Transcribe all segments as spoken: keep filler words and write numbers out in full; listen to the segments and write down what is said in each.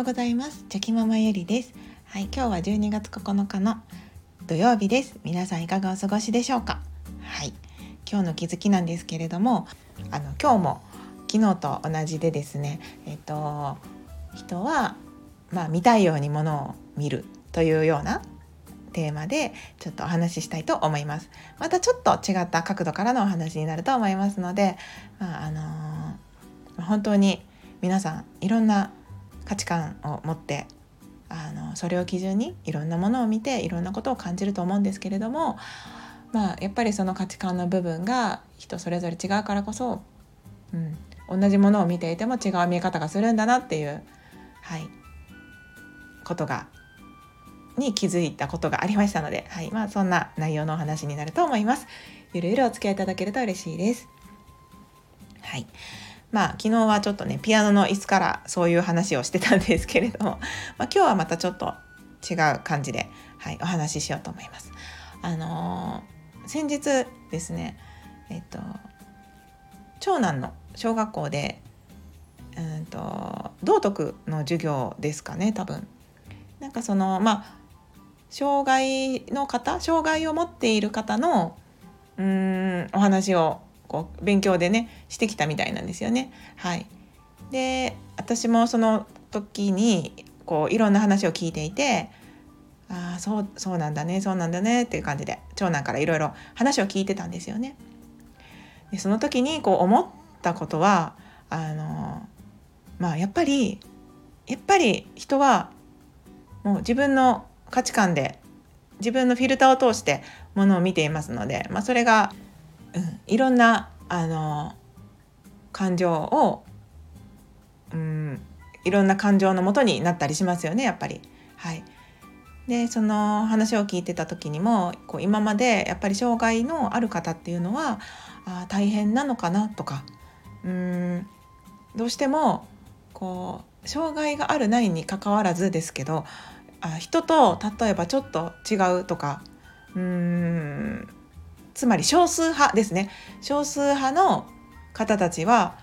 ようございます。チョキママゆりです。はい、今日はじゅうにがつここのかの土曜日です。皆さんいかがお過ごしでしょうか。はい、今日の気づきなんですけれども、あの今日も昨日と同じでですね、えっと人はまあ見たいようにものを見るというようなテーマでちょっとお話ししたいと思います。またちょっと違った角度からのお話になると思いますので、まああのー、本当に皆さんいろんな価値観を持ってあのそれを基準にいろんなものを見ていろんなことを感じると思うんですけれども、まあ、やっぱりその価値観の部分が人それぞれ違うからこそ、うん、同じものを見ていても違う見え方がするんだなっていう、はい、ことがに気づいたことがありましたので、はい、まあ、そんな内容のお話になると思います。ゆるゆるお付き合いいただけると嬉しいです。はい、まあ昨日はちょっとねピアノの椅子からそういう話をしてたんですけれども、まあ、今日はまたちょっと違う感じで、はい、お話ししようと思います。あのー、先日ですね、えっと長男の小学校でうんと道徳の授業ですかね、多分なんかそのまあ障害の方、障害を持っている方のうーんお話をこう勉強でねしてきたみたいなんですよね。はい、で私もその時にこういろんな話を聞いていて、ああそうそうなんだねそうなんだねっていう感じで長男からいろいろ話を聞いてたんですよね。でその時にこう思ったことはあのまあやっぱりやっぱり人はもう自分の価値観で自分のフィルターを通してものを見ていますので、まあ、それが、うん、いろんなあの感情を、うん、いろんな感情のもとになったりしますよねやっぱり。はい、でその話を聞いてた時にもこう今までやっぱり障害のある方っていうのはあ大変なのかなとか、うん、どうしてもこう障害があるないに関わらずですけどあ人と例えばちょっと違うとかうーんつまり少数派ですね少数派の方たちは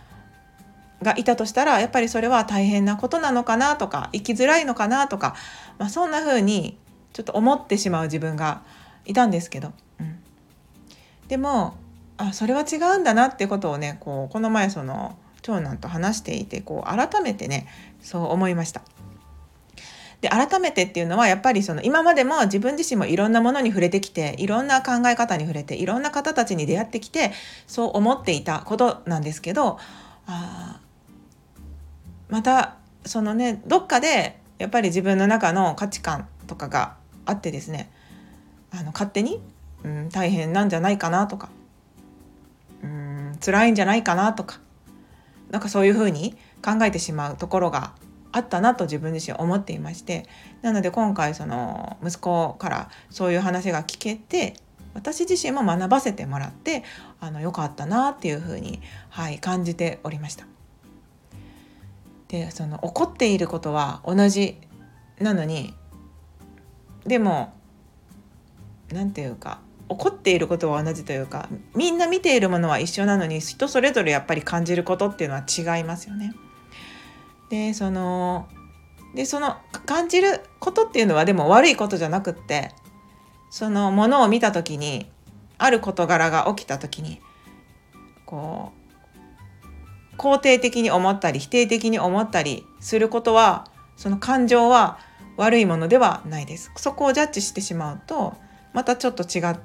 がいたとしたらやっぱりそれは大変なことなのかなとか生きづらいのかなとか、まあ、そんな風にちょっと思ってしまう自分がいたんですけど、うん、でもあそれは違うんだなってことをねこうこの前その長男と話していてこう改めてねそう思いました。で改めてっていうのはやっぱりその今までも自分自身もいろんなものに触れてきていろんな考え方に触れていろんな方たちに出会ってきてそう思っていたことなんですけど、あまたそのねどっかでやっぱり自分の中の価値観とかがあってですねあの勝手に、うん、大変なんじゃないかなとかうん辛いんじゃないかなとかなんかそういうふうに考えてしまうところがあったなと自分自身思っていまして、なので今回その息子からそういう話が聞けて私自身も学ばせてもらってあのよかったなっていうふうに、はい、感じておりました。でその怒っていることは同じなのにでもなんていうか怒っていることは同じというかみんな見ているものは一緒なのに人それぞれやっぱり感じることっていうのは違いますよね。でそのでその感じることっていうのはでも悪いことじゃなくってそのものを見た時にある事柄が起きた時にこう肯定的に思ったり否定的に思ったりすることはその感情は悪いものではないです。そこをジャッジしてしまうとまたちょっと違っ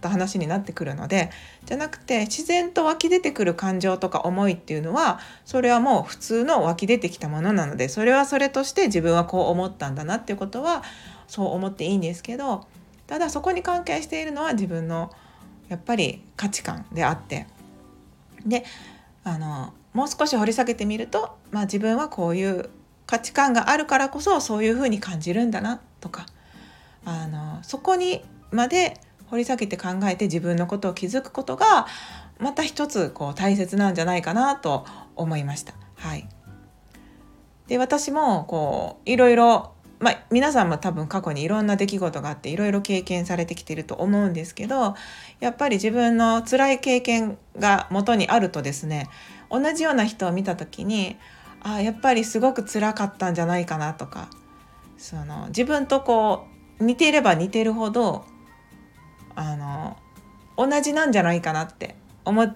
た話になってくるのでじゃなくて自然と湧き出てくる感情とか思いっていうのはそれはもう普通の湧き出てきたものなのでそれはそれとして自分はこう思ったんだなっていうことはそう思っていいんですけど、ただそこに関係しているのは自分のやっぱり価値観であってであのもう少し掘り下げてみると、まあ、自分はこういう価値観があるからこそそういうふうに感じるんだなとかあのそこにまで掘り下げて考えて自分のことを気づくことがまた一つこう大切なんじゃないかなと思いました。はい、で私もこういろいろ、まあ、皆さんも多分過去にいろんな出来事があっていろいろ経験されてきてると思うんですけどやっぱり自分の辛い経験が元にあるとですね同じような人を見た時にあやっぱりすごく辛かったんじゃないかなとか、その自分とこう似ていれば似てるほどあの同じなんじゃないかなって思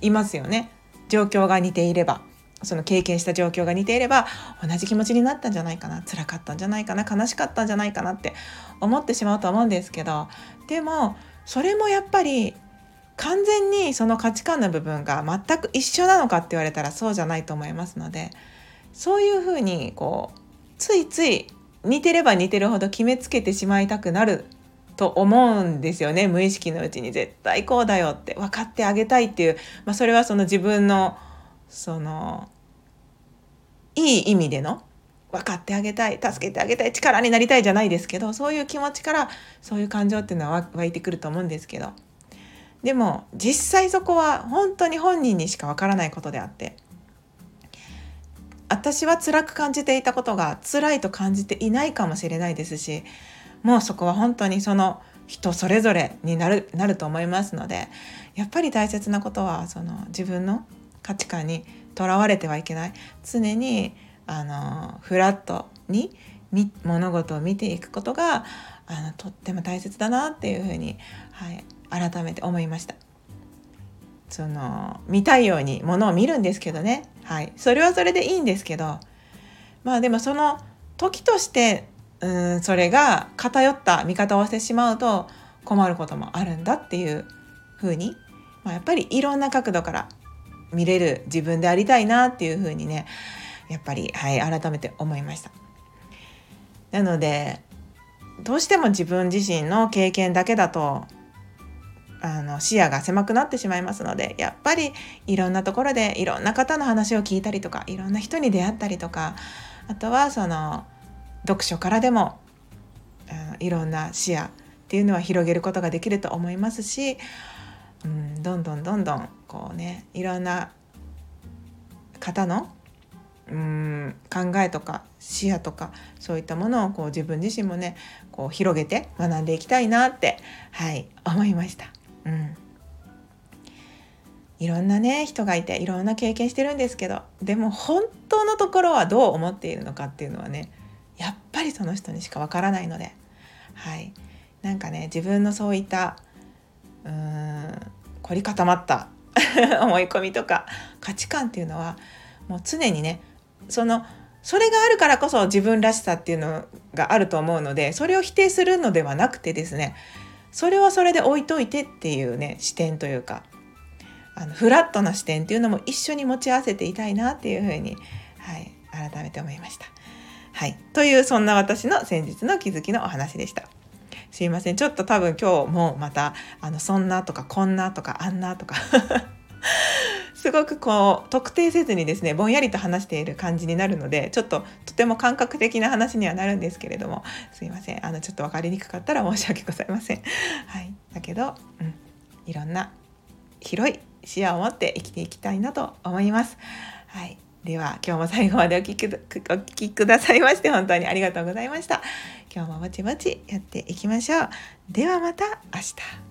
いますよね。状況が似ていれば、その経験した状況が似ていれば同じ気持ちになったんじゃないかな、辛かったんじゃないかな、悲しかったんじゃないかなって思ってしまうと思うんですけど、でもそれもやっぱり完全にその価値観の部分が全く一緒なのかって言われたらそうじゃないと思いますので、そういうふうにこうついつい似てれば似てるほど決めつけてしまいたくなると思うんですよね。無意識のうちに絶対こうだよって分かってあげたいっていう、まあ、それはその自分のそのいい意味での分かってあげたい、助けてあげたい、力になりたいじゃないですけど、そういう気持ちからそういう感情っていうのは湧いてくると思うんですけど、でも実際そこは本当に本人にしか分からないことであって、私は辛く感じていたことが辛いと感じていないかもしれないですし、もうそこは本当にその人それぞれになる、なると思いますので、やっぱり大切なことはその自分の価値観にとらわれてはいけない、常にあのフラットに物事を見ていくことがあのとっても大切だなっていうふうに、はい、改めて思いました。その見たいように物を見るんですけどね、はい、それはそれでいいんですけど、まあでもその時としてうーんそれが偏った見方をしてしまうと困ることもあるんだっていうふうに、まあ、やっぱりいろんな角度から見れる自分でありたいなっていう風にね、やっぱり、はい、改めて思いました。なのでどうしても自分自身の経験だけだとあの視野が狭くなってしまいますので、やっぱりいろんなところでいろんな方の話を聞いたりとか、いろんな人に出会ったりとか、あとはその読書からでもあのいろんな視野っていうのは広げることができると思いますし、うん、どんどんどんどんこうね、いろんな方のうん考えとか視野とかそういったものをこう自分自身もねこう広げて学んでいきたいなって、はい、思いました、うん、いろんなね人がいていろんな経験してるんですけど、でも本当のところはどう思っているのかっていうのはね、やっぱりその人にしかわからないので、はい、なんかね自分のそういったうーん凝り固まった思い込みとか価値観っていうのはもう常にね、そのそれがあるからこそ自分らしさっていうのがあると思うので、それを否定するのではなくてですね、それはそれで置いといてっていうね視点というか、あのフラットな視点っていうのも一緒に持ち合わせていたいなっていうふうに、はい、改めて思いました、はい、というそんな私の先日の気づきのお話でした。すいません、ちょっと多分今日もまたあのそんなとかこんなとかあんなとかすごくこう特定せずにですね、ぼんやりと話している感じになるので、ちょっととても感覚的な話にはなるんですけれども、すいません、あのちょっと分かりにくかったら申し訳ございません、はい、だけど、うん、いろんな広い視野を持って生きていきたいなと思います、はい、では今日も最後までお聞きく、お聞きくださいまして本当にありがとうございました。今日もぼちぼちやっていきましょう。ではまた明日。